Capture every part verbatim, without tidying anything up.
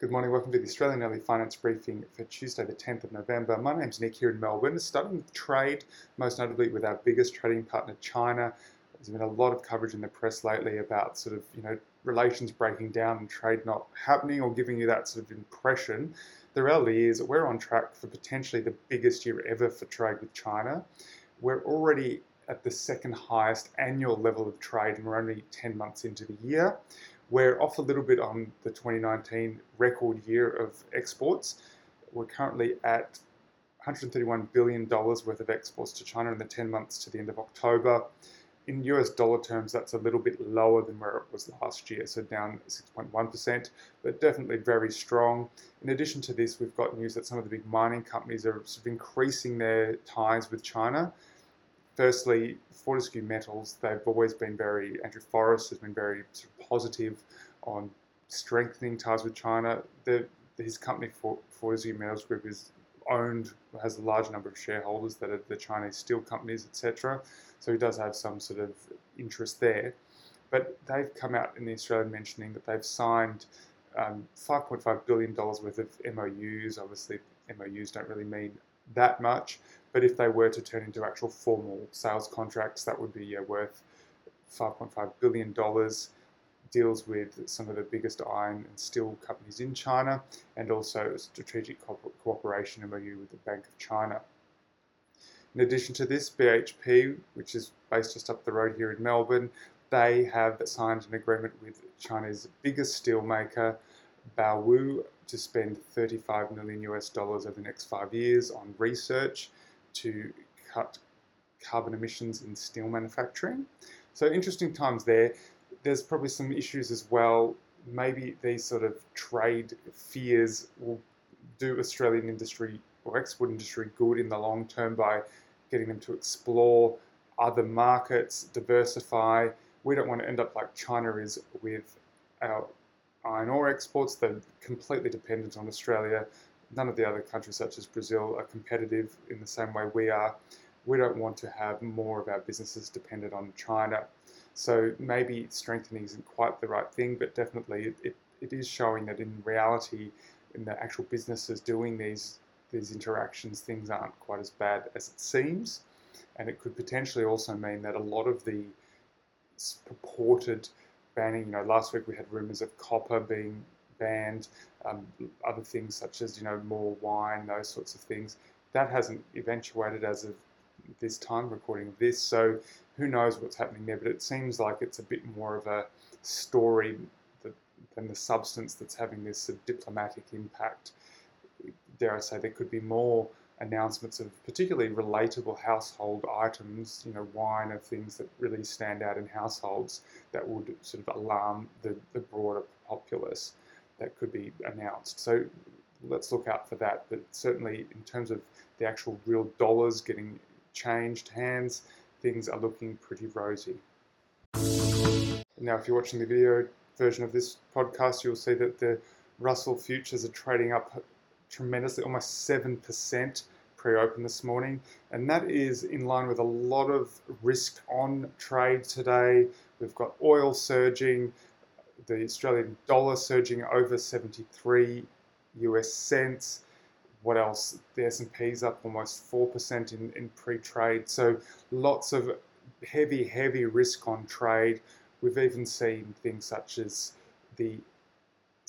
Good morning, welcome to the Australian Early Finance Briefing for Tuesday the tenth of November. My name's Nick here in Melbourne, starting with trade, most notably with our biggest trading partner, China. There's been a lot of coverage in the press lately about sort of, you know, relations breaking down and trade not happening or giving you that sort of impression. The reality is we're on track for potentially the biggest year ever for trade with China. We're already at the second highest annual level of trade and we're only ten months into the year. We're off a little bit on the twenty nineteen record year of exports. We're currently at one hundred thirty-one billion dollars worth of exports to China in the ten months to the end of October. In U S dollar terms, that's a little bit lower than where it was last year, so down six point one percent, but definitely very strong. In addition to this, we've got news that some of the big mining companies are sort of increasing their ties with China. Firstly, Fortescue Metals, they've always been very, Andrew Forrest has been very sort of positive on strengthening ties with China. The, his company, Fortescue Metals Group, is owned, has a large number of shareholders that are the Chinese steel companies, et cetera. So he does have some sort of interest there. But they've come out in the Australian mentioning that they've signed um, five point five billion dollars worth of M O Us. Obviously, M O Us don't really mean that much, but if they were to turn into actual formal sales contracts, that would be uh, worth five point five billion dollars, deals with some of the biggest iron and steel companies in China, and also a strategic co- cooperation M O U with the Bank of China. In addition to this, B H P, which is based just up the road here in Melbourne, they have signed an agreement with China's biggest steelmaker, Baowu, to spend thirty-five million US dollars over the next five years on research to cut carbon emissions in steel manufacturing. So interesting times there. There's probably some issues as well. Maybe these sort of trade fears will do Australian industry or export industry good in the long term by getting them to explore other markets, diversify. We don't want to end up like China is with our iron ore exports. They're completely dependent on Australia. None of the other countries such as Brazil are competitive in the same way we are. We don't want to have more of our businesses dependent on China. So maybe strengthening isn't quite the right thing, but definitely it, it, it is showing that in reality, in the actual businesses doing these, these interactions, things aren't quite as bad as it seems. And it could potentially also mean that a lot of the purported banning, you know, last week we had rumours of copper being banned, um, other things such as, you know, more wine, those sorts of things. That hasn't eventuated as of this time, recording of this, so who knows what's happening there, but it seems like it's a bit more of a story that, than the substance that's having this sort of diplomatic impact. Dare I say, there could be more announcements of particularly relatable household items, you know, wine and things that really stand out in households that would sort of alarm the, the broader populace that could be announced. So let's look out for that. But certainly in terms of the actual real dollars getting changed hands, things are looking pretty rosy. Now, if you're watching the video version of this podcast, you'll see that the Russell futures are trading up tremendously, almost seven percent pre-open this morning, and that is in line with a lot of risk on trade today. We've got oil surging, the Australian dollar surging over seventy-three US cents. What else? The S and P's up almost four percent in, in pre-trade, so lots of heavy, heavy risk on trade. We've even seen things such as the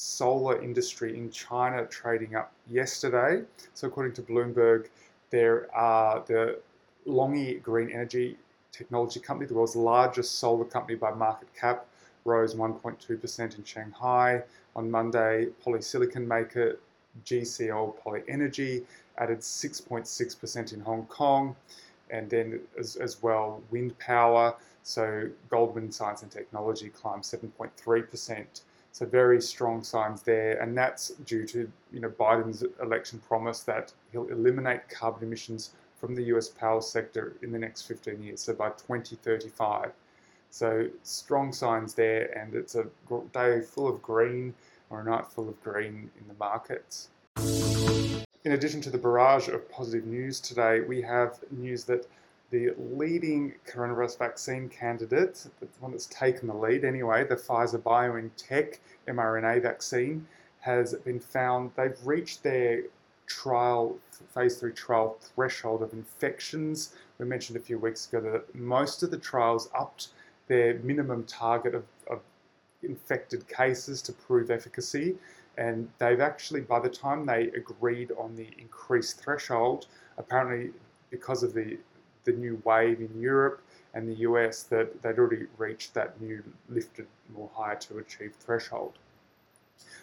solar industry in China trading up yesterday. So according to Bloomberg, there are the Longi Green Energy Technology Company, the world's largest solar company by market cap, rose one point two percent in Shanghai. On Monday, polysilicon maker G C L Poly Energy added six point six percent in Hong Kong. And then as, as well, wind power. So Goldwind Science and Technology climbed seven point three percent. So very strong signs there, and that's due to, you know, Biden's election promise that he'll eliminate carbon emissions from the U S power sector in the next fifteen years, so by twenty thirty-five. So strong signs there, and it's a day full of green, or a night full of green in the markets. In addition to the barrage of positive news today, we have news that the leading coronavirus vaccine candidate, the one that's taken the lead anyway, the Pfizer-BioNTech mRNA vaccine, has been found they've reached their trial, phase three trial threshold of infections. We mentioned a few weeks ago that most of the trials upped their minimum target of, of infected cases to prove efficacy. And they've actually, by the time they agreed on the increased threshold, apparently because of the, the new wave in Europe and the U S, that they'd already reached that new lifted more higher to achieve threshold.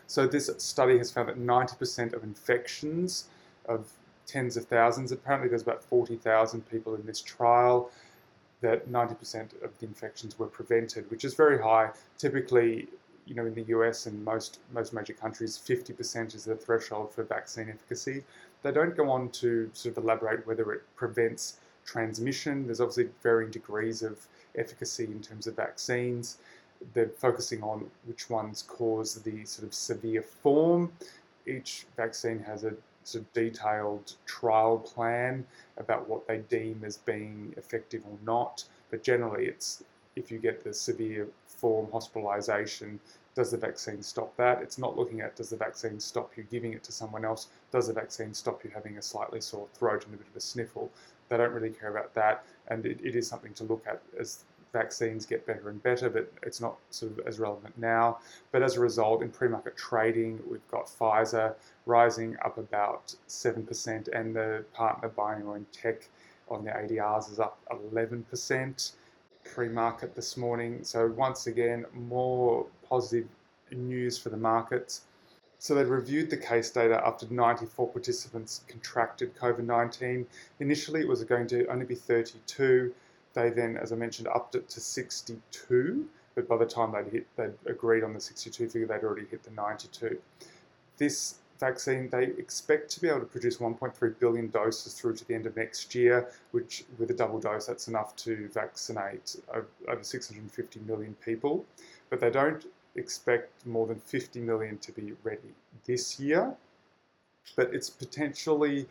So this study has found that ninety percent of infections of tens of thousands, apparently there's about forty thousand people in this trial, that ninety percent of the infections were prevented, which is very high. Typically, you know, in the U S and most, most major countries, fifty percent is the threshold for vaccine efficacy. They don't go on to sort of elaborate whether it prevents transmission. There's obviously varying degrees of efficacy in terms of vaccines. They're focusing on which ones cause the sort of severe form. Each vaccine has a sort of detailed trial plan about what they deem as being effective or not. But generally, it's if you get the severe form, hospitalisation, does the vaccine stop that? It's not looking at does the vaccine stop you giving it to someone else? Does the vaccine stop you having a slightly sore throat and a bit of a sniffle? They don't really care about that, and it, it is something to look at as vaccines get better and better, but it's not sort of as relevant now. But as a result, in pre-market trading, we've got Pfizer rising up about seven percent, and the partner BioNTech on the A D Rs is up eleven percent pre-market this morning. So once again, more positive news for the markets. So they reviewed the case data after ninety-four participants contracted COVID nineteen. Initially, it was going to only be thirty-two. They then, as I mentioned, upped it to sixty-two, but by the time they'd, hit, they'd agreed on the sixty-two figure, they'd already hit the ninety-two. This vaccine, they expect to be able to produce one point three billion doses through to the end of next year, which with a double dose, that's enough to vaccinate over six hundred fifty million people. But they don't expect more than fifty million to be ready this year, but it's potentially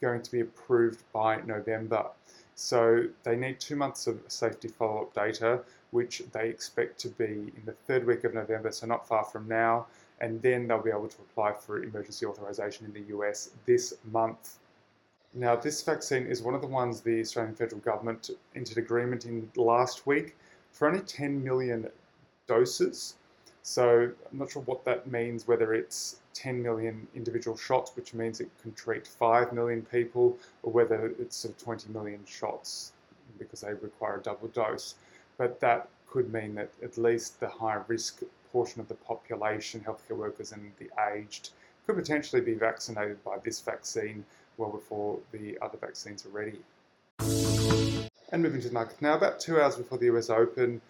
going to be approved by November. So they need two months of safety follow-up data, which they expect to be in the third week of November, so not far from now, and then they'll be able to apply for emergency authorisation in the U S this month. Now, this vaccine is one of the ones the Australian federal government entered agreement in last week for only ten million doses. So I'm not sure what that means, whether it's ten million individual shots, which means it can treat five million people, or whether it's sort of twenty million shots because they require a double dose. But that could mean that at least the high risk portion of the population, healthcare workers and the aged, could potentially be vaccinated by this vaccine well before the other vaccines are ready. And moving to the market now, about two hours before the U S Open,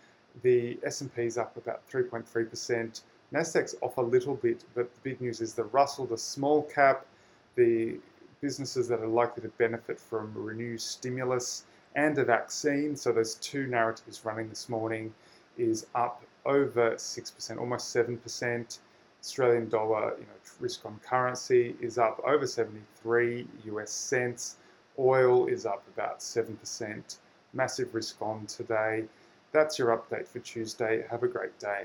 the S and P's up about three point three percent. Nasdaq's off a little bit, but the big news is the Russell, the small cap, the businesses that are likely to benefit from renewed stimulus and a vaccine. So those two narratives running this morning is up over six percent, almost seven percent. Australian dollar, you know, risk on currency is up over seventy-three U S cents. Oil is up about seven percent. Massive risk on today. That's your update for Tuesday. Have a great day.